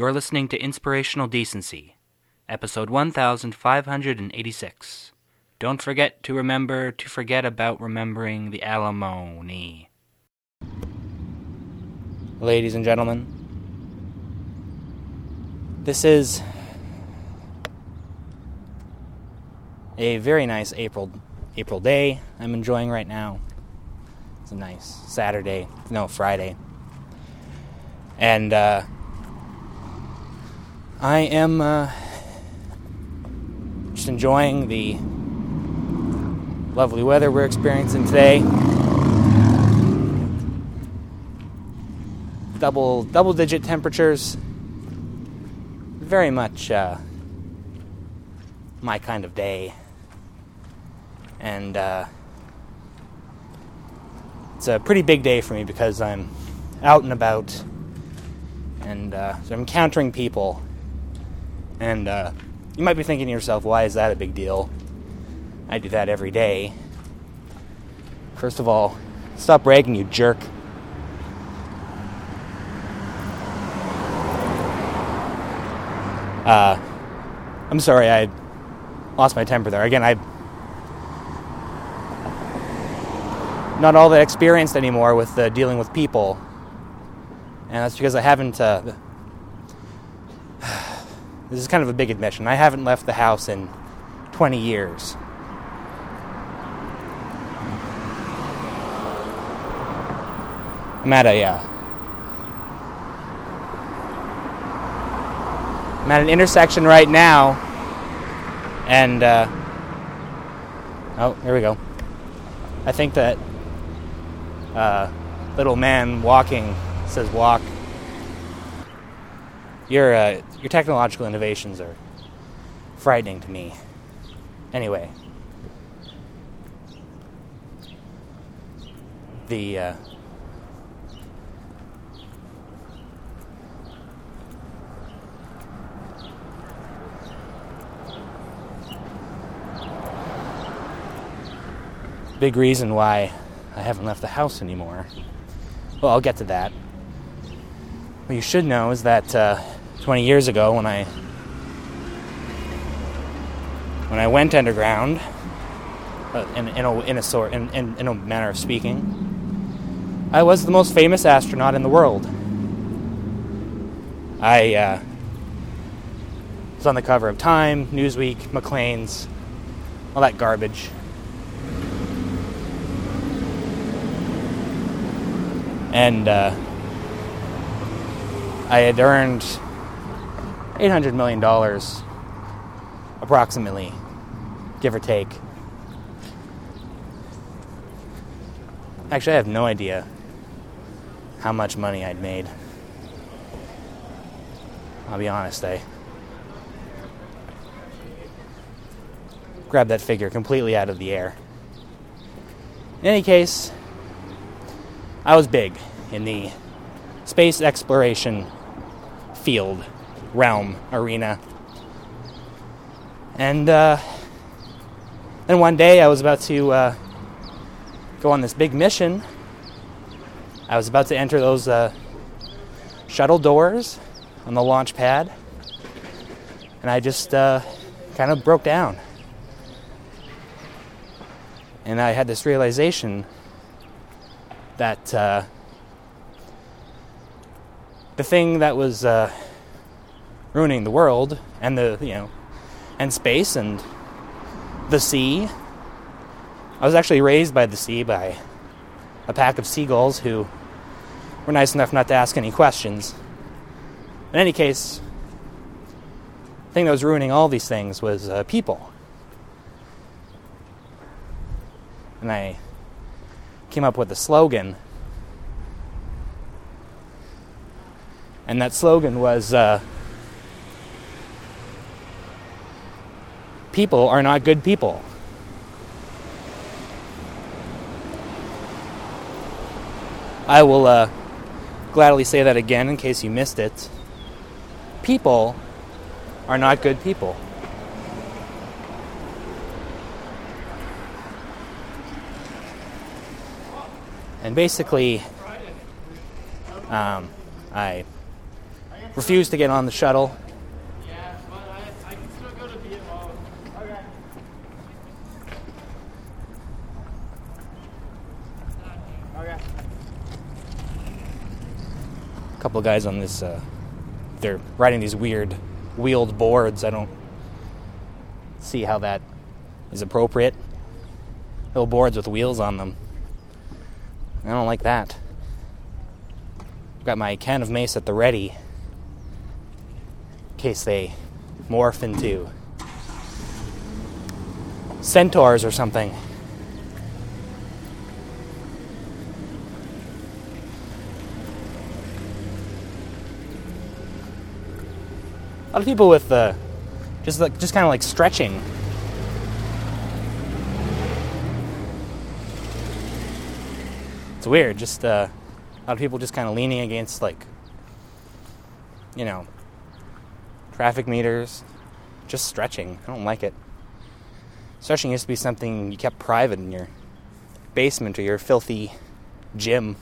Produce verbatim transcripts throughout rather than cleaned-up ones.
You're listening to Inspirational Decency, episode one thousand five hundred eighty-six. Don't forget to remember to forget about remembering the alimony. Ladies and gentlemen, this is a very nice April April day I'm enjoying right now. It's a nice Saturday, no, Friday. And uh, I am uh, just enjoying the lovely weather we're experiencing today. Double double digit temperatures. Very much uh, my kind of day. And uh, it's a pretty big day for me because I'm out and about, and uh, so I'm encountering people. And uh, you might be thinking to yourself, why is that a big deal? I do that every day. First of all, stop bragging, you jerk. Uh, I'm sorry, I lost my temper there. Again, I... not all that experienced anymore with uh, dealing with people, and that's because I haven't uh, this is kind of a big admission, I haven't left the house in twenty years. I'm at a uh, I'm at an intersection right now, and uh, oh, here we go. I think that Uh, little man walking says walk. Your uh, your technological innovations are frightening to me. Anyway, the uh, big reason why I haven't left the house anymore. Well, I'll get to that. What you should know is that uh, twenty years ago, when I when I went underground, uh, in, in a in a sort in, in, in a manner of speaking, I was the most famous astronaut in the world. I uh, was on the cover of Time, Newsweek, McLean's, all that garbage. And uh, I had earned eight hundred million dollars, approximately, give or take. Actually, I have no idea how much money I'd made. I'll be honest, I grabbed that figure completely out of the air. In any case, I was big in the space exploration field, realm, arena. And uh, then one day I was about to uh, go on this big mission. I was about to enter those uh, shuttle doors on the launch pad. And I just uh, kind of broke down. And I had this realization that uh, the thing that was uh, ruining the world, and the, you know, and space, and the sea. I was actually raised by the sea by a pack of seagulls who were nice enough not to ask any questions. In any case, the thing that was ruining all these things was uh, people. And I came up with a slogan, and that slogan was uh, people are not good people. I will uh, gladly say that again in case you missed it. People are not good people. And basically, um, I refused to get on the shuttle. Yeah, but I, I can still go to Vietnam. Okay. Okay. A couple of guys on this, uh, they're riding these weird wheeled boards. I don't see how that is appropriate. Little boards with wheels on them. I don't like that. I've got my can of mace at the ready in case they morph into centaurs or something. A lot of people with uh, just like just kind of like stretching. It's weird. Just uh, a lot of people just kind of leaning against, like, you know, traffic meters, just stretching. I don't like it. Stretching used to be something you kept private in your basement or your filthy gym.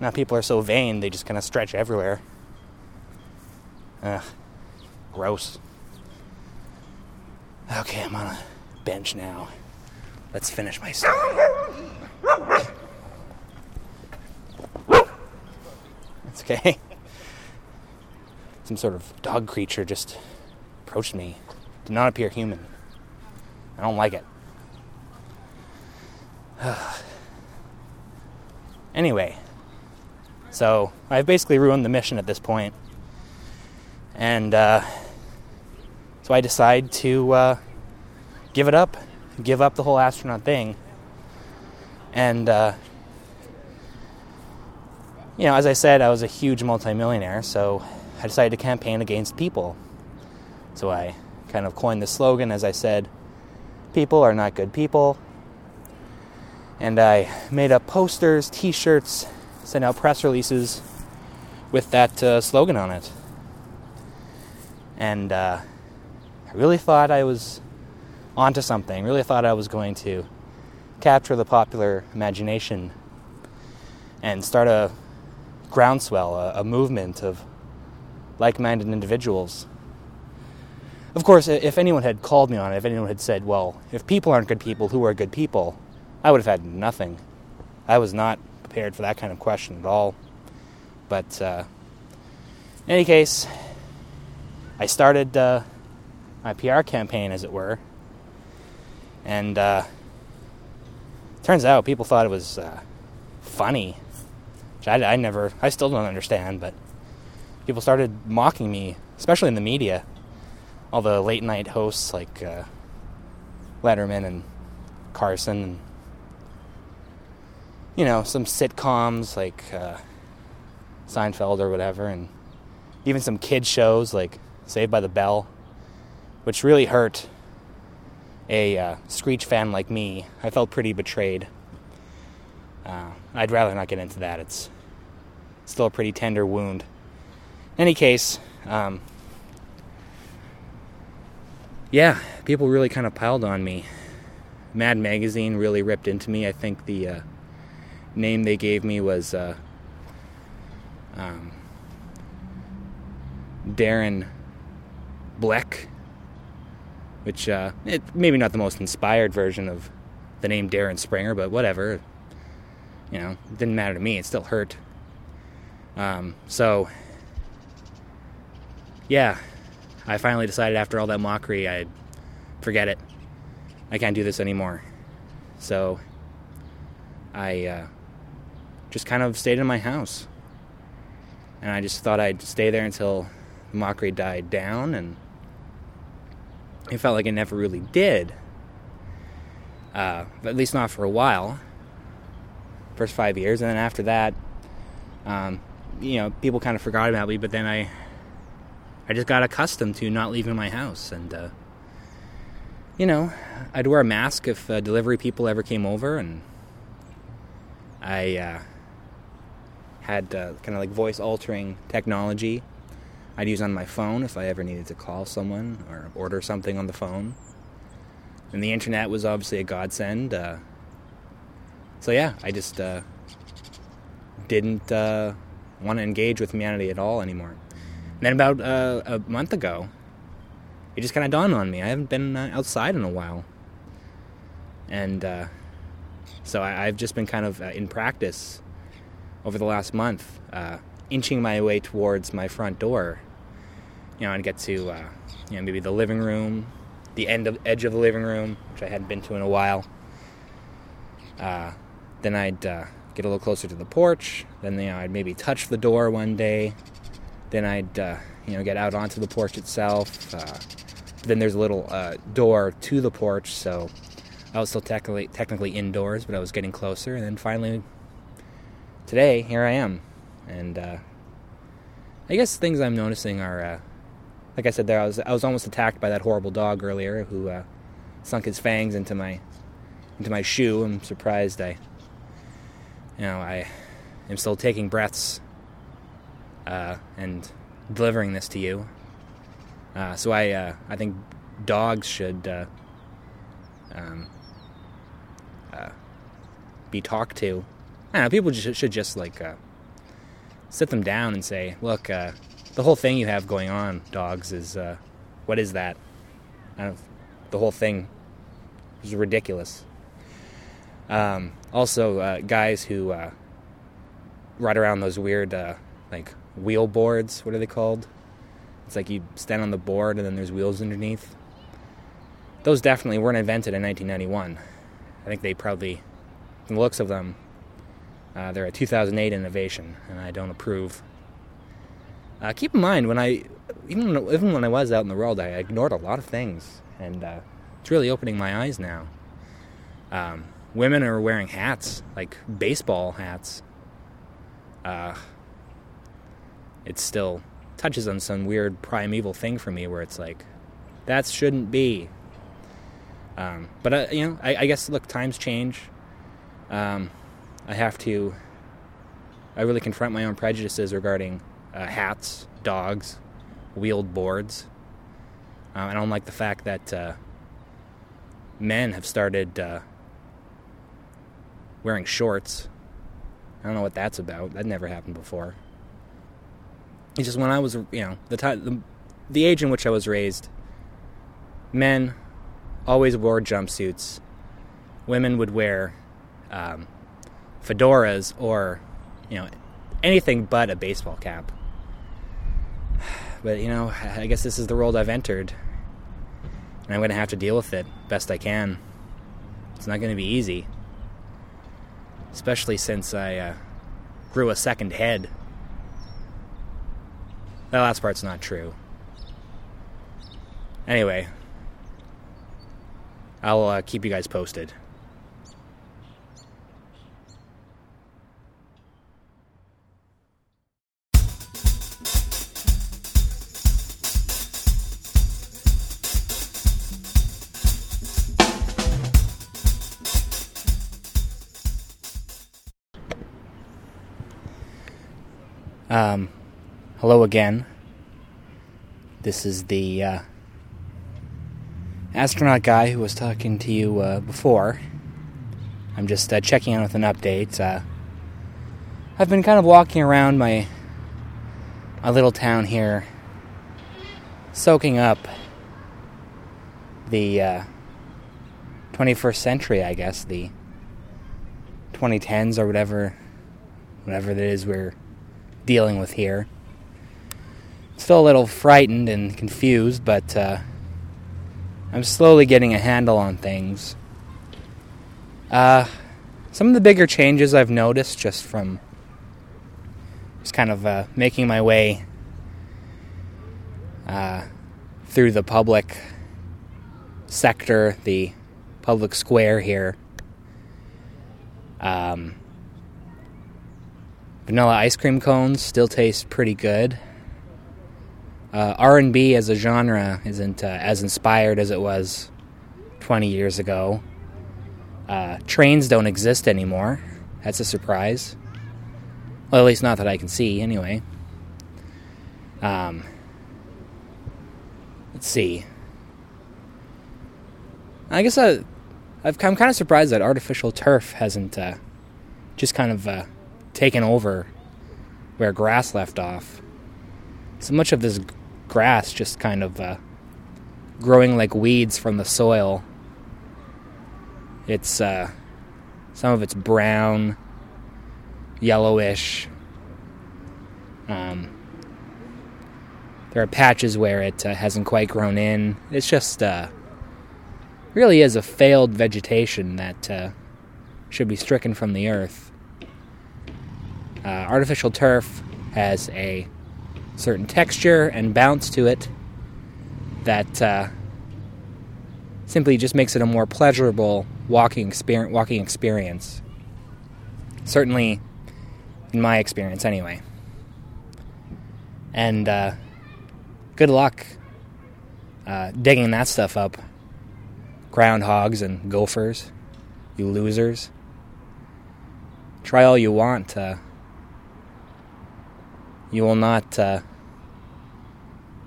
Now people are so vain, they just kind of stretch everywhere. Ugh, gross. Okay, I'm on a bench now. Let's finish my story. It's okay. Some sort of dog creature just approached me. Did not appear human. I don't like it. Anyway, so I've basically ruined the mission at this point. And uh, so I decide to uh, give it up, give up the whole astronaut thing. And, uh, you know, as I said, I was a huge multimillionaire, so I decided to campaign against people. So I kind of coined the slogan, as I said, people are not good people. And I made up posters, t-shirts, sent out press releases with that uh, slogan on it. And uh, I really thought I was onto something. Really thought I was going to capture the popular imagination and start a groundswell, a, a movement of like-minded individuals. Of course, if anyone had called me on it, if anyone had said, well, if people aren't good people, who are good people? I would have had nothing. I was not prepared for that kind of question at all. But uh, in any case, I started uh, my P R campaign, as it were, and uh, turns out people thought it was uh, funny, which I, I never, I still don't understand, but people started mocking me, especially in the media. All the late-night hosts like uh, Letterman and Carson, and, you know, some sitcoms like uh, Seinfeld or whatever, and even some kid shows like Saved by the Bell, which really hurt a uh, Screech fan like me. I felt pretty betrayed. Uh, I'd rather not get into that. It's still a pretty tender wound. In any case, um, yeah, people really kind of piled on me. Mad Magazine really ripped into me. I think the uh, name they gave me was uh, um, Darren Bleck, which uh, it maybe not the most inspired version of the name Darren Springer, but whatever. You know, it didn't matter to me. It still hurt. Um, so, yeah, I finally decided after all that mockery, I'd forget it. I can't do this anymore. So I uh, just kind of stayed in my house. And I just thought I'd stay there until the mockery died down, and it felt like it never really did. Uh, at least not for a while. First five years, and then after that, um, you know, people kind of forgot about me, but then I I just got accustomed to not leaving my house. And, uh, you know, I'd wear a mask if uh, delivery people ever came over, and I uh, had uh, kind of like voice-altering technology I'd use on my phone if I ever needed to call someone or order something on the phone. And the internet was obviously a godsend. Uh, so, yeah, I just uh, didn't uh, want to engage with humanity at all anymore. And then about uh, a month ago, it just kind of dawned on me. I haven't been uh, outside in a while. And uh, so I, I've just been kind of uh, in practice over the last month, uh, inching my way towards my front door. You know, and get to, uh, you know, maybe the living room, the end of edge of the living room, which I hadn't been to in a while. Uh, then I'd uh, get a little closer to the porch. Then, you know, I'd maybe touch the door one day. Then I'd, uh, you know, get out onto the porch itself. Uh, then there's a little uh, door to the porch, so I was still technically, technically indoors, but I was getting closer. And then finally, today, here I am. And uh, I guess things I'm noticing are... Uh, Like I said there, I was I was almost attacked by that horrible dog earlier who uh, sunk his fangs into my into my shoe. I'm surprised I, you know, I am still taking breaths uh, and delivering this to you. Uh, so I uh, I think dogs should uh, um, uh, be talked to. I don't know, people just, should just like uh, sit them down and say, look. Uh, The whole thing you have going on, dogs, is, uh, what is that? I don't, the whole thing is ridiculous. Um, also, uh, guys who uh, ride around those weird, uh, like, wheel boards, what are they called? It's like you stand on the board and then there's wheels underneath. Those definitely weren't invented in nineteen ninety-one. I think they probably, from the looks of them, uh, they're a two thousand eight innovation, and I don't approve. Uh, keep in mind, when I even even when I was out in the world, I ignored a lot of things, and uh, it's really opening my eyes now. Um, women are wearing hats, like baseball hats. Uh, it still touches on some weird primeval thing for me, where it's like, that shouldn't be. Um, but I, you know, I, I guess look, times change. Um, I have to. I really confront my own prejudices regarding. Uh, hats, dogs, wheeled boards. Uh, I don't like the fact that uh, men have started uh, wearing shorts. I don't know what that's about. That never happened before. It's just when I was, you know, the time, the, the age in which I was raised, men always wore jumpsuits. Women would wear um, fedoras or, you know, anything but a baseball cap. But, you know, I guess this is the world I've entered. And I'm going to have to deal with it best I can. It's not going to be easy. Especially since I uh, grew a second head. That last part's not true. Anyway. I'll uh, keep you guys posted. Um, hello again. This is the, uh, astronaut guy who was talking to you, uh, before. I'm just, uh, checking in with an update. Uh, I've been kind of walking around my, my little town here, soaking up the, uh, twenty-first century, I guess, the twenty tens or whatever, whatever it is we're dealing with here. Still a little frightened and confused, but uh, I'm slowly getting a handle on things. Uh, some of the bigger changes I've noticed just from just kind of uh, making my way uh, through the public sector, the public square here. Um... Vanilla ice cream cones still taste pretty good. Uh, R and B as a genre isn't uh, as inspired as it was twenty years ago. Uh, trains don't exist anymore. That's a surprise. Well, at least not that I can see, anyway. Um, let's see. I guess I, I've, I'm kind of surprised that artificial turf hasn't uh, just kind of... Uh, taken over where grass left off. so much of this grass just kind of uh, growing like weeds from the soil. It's uh, some of it's brown, yellowish. Um, there are patches where it uh, hasn't quite grown in. It's just uh, really is a failed vegetation that uh, should be stricken from the earth. Uh, artificial turf has a certain texture and bounce to it that uh, simply just makes it a more pleasurable walking experience. Walking experience, certainly in my experience, anyway. And uh, good luck uh, digging that stuff up, groundhogs and gophers, you losers. Try all you want. Uh, you will not uh,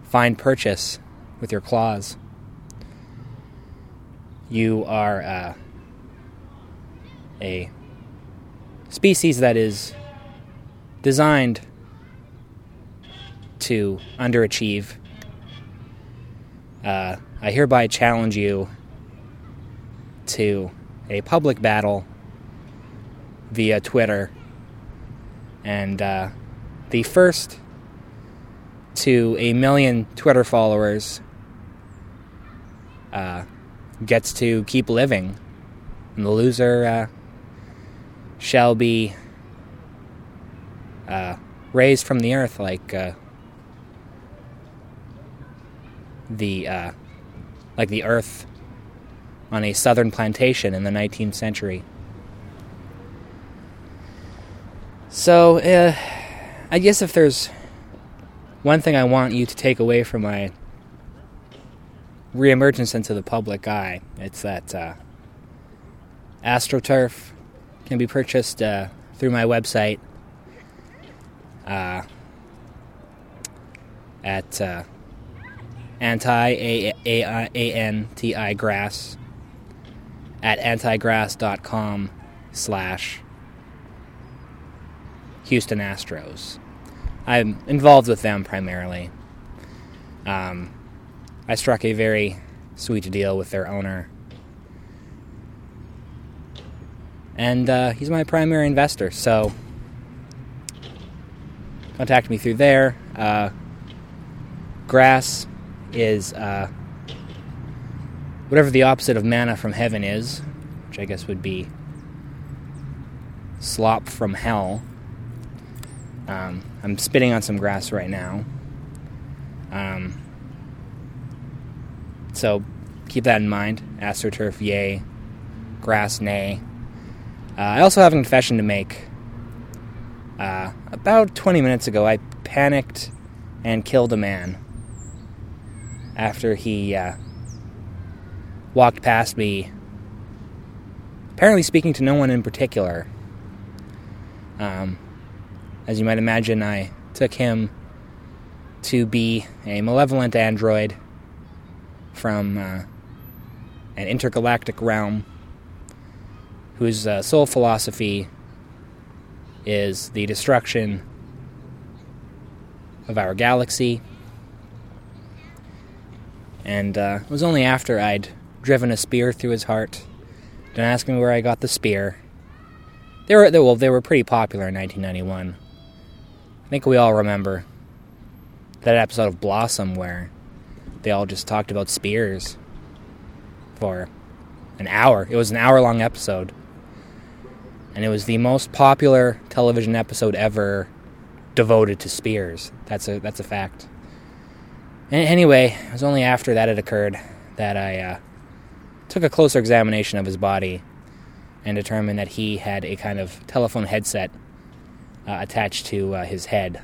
find purchase with your claws. You are uh, a species that is designed to underachieve. Uh, I hereby challenge you to a public battle via Twitter, and uh, the first to a million Twitter followers uh, gets to keep living, and the loser uh, shall be uh, raised from the earth like uh, the uh, like the earth on a southern plantation in the nineteenth century. So, uh, I guess if there's one thing I want you to take away from my reemergence into the public eye, it's that uh, AstroTurf can be purchased uh, through my website uh, at uh, anti-A N T I grass at antigrass.com slash Houston Astros. I'm involved with them primarily. Um, I struck a very sweet deal with their owner. And uh, he's my primary investor, so contact me through there. Uh, grass is uh, whatever the opposite of manna from heaven is, which I guess would be slop from hell. Um, I'm spitting on some grass right now. Um, so keep that in mind. AstroTurf, yay. Grass, nay. Uh, I also have a confession to make. Uh, about twenty minutes ago, I panicked and killed a man after he uh, walked past me, apparently speaking to no one in particular. Um... As you might imagine, I took him to be a malevolent android from uh, an intergalactic realm whose uh, sole philosophy is the destruction of our galaxy. And uh, it was only after I'd driven a spear through his heart. Don't ask me where I got the spear. They were, they, well, they were pretty popular in nineteen ninety-one. I think we all remember that episode of Blossom where they all just talked about spears for an hour. It was an hour-long episode, and it was the most popular television episode ever devoted to spears. That's a that's a fact. And anyway, it was only after that had occurred that I uh, took a closer examination of his body and determined that he had a kind of telephone headset Uh, attached to uh, his head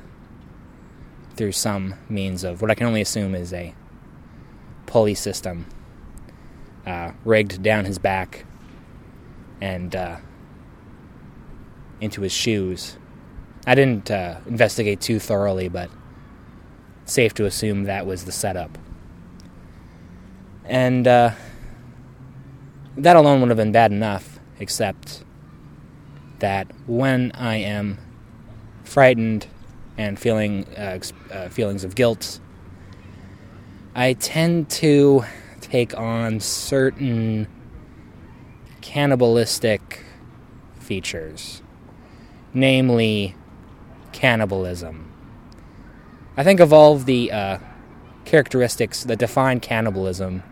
through some means of what I can only assume is a pulley system uh, rigged down his back and uh, into his shoes. I didn't uh, investigate too thoroughly, but it's safe to assume that was the setup. And uh, that alone would have been bad enough, except that when I am frightened and feeling uh, uh, feelings of guilt. I tend to take on certain cannibalistic features, namely cannibalism. I think of all of the uh, characteristics that define cannibalism,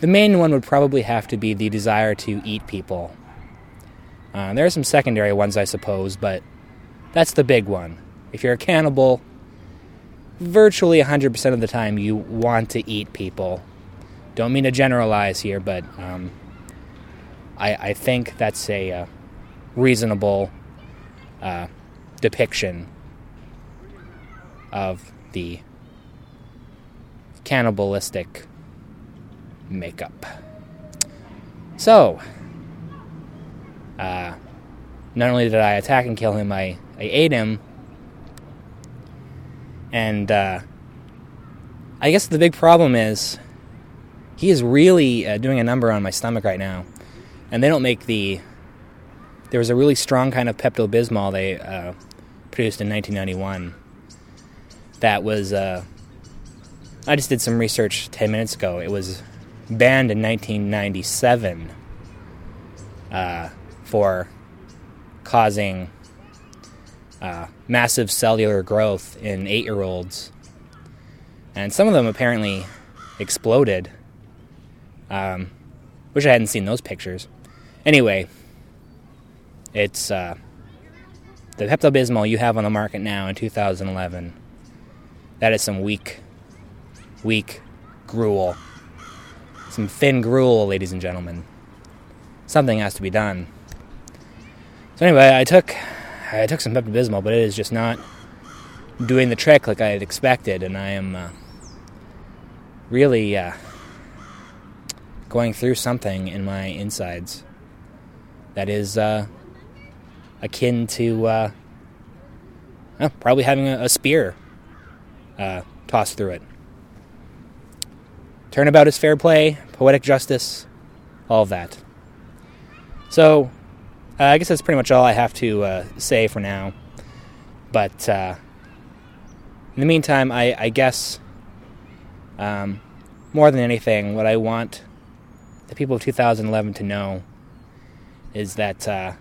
the main one would probably have to be the desire to eat people. Uh, there are some secondary ones, I suppose, but that's the big one. If you're a cannibal, virtually one hundred percent of the time you want to eat people. Don't mean to generalize here, but um, I, I think that's a uh, reasonable uh, depiction of the cannibalistic makeup. So, uh, not only did I attack and kill him, I, I ate him. And uh, I guess the big problem is he is really uh, doing a number on my stomach right now. And they don't make the... There was a really strong kind of Pepto-Bismol they uh, produced in nineteen ninety-one that was... Uh, I just did some research ten minutes ago. It was banned in nineteen ninety-seven uh, for causing... Uh, massive cellular growth in eight-year-olds, and some of them apparently exploded. Um, wish I hadn't seen those pictures. Anyway, it's uh, the Pepto-Bismol you have on the market now in two thousand eleven. That is some weak, weak gruel, some thin gruel, ladies and gentlemen. Something has to be done. So anyway, I took. I took some Pepto-Bismol, but it is just not doing the trick like I had expected, and I am uh, really uh, going through something in my insides that is uh, akin to uh, oh, probably having a, a spear uh, tossed through it. Turnabout is fair play, poetic justice, all of that. So... Uh, I guess that's pretty much all I have to uh, say for now. But uh, in the meantime, I, I guess um, more than anything, what I want the people of two thousand eleven to know is that uh,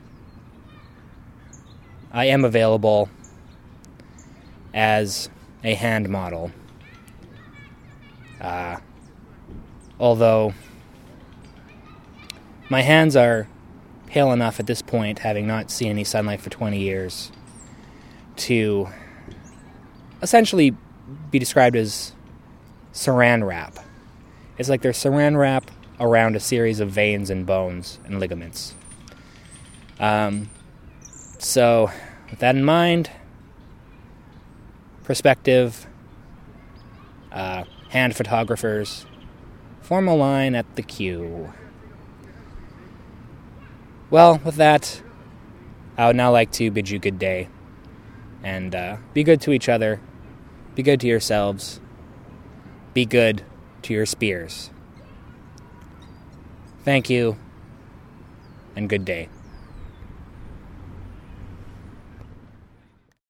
I am available as a hand model. Uh, although my hands are pale enough at this point, having not seen any sunlight for twenty years, to essentially be described as saran wrap. It's like there's saran wrap around a series of veins and bones and ligaments. Um, so, with that in mind, perspective, uh, hand photographers, form a line at the queue. Well, with that, I would now like to bid you good day, and uh, be good to each other, be good to yourselves, be good to your spears. Thank you, and good day.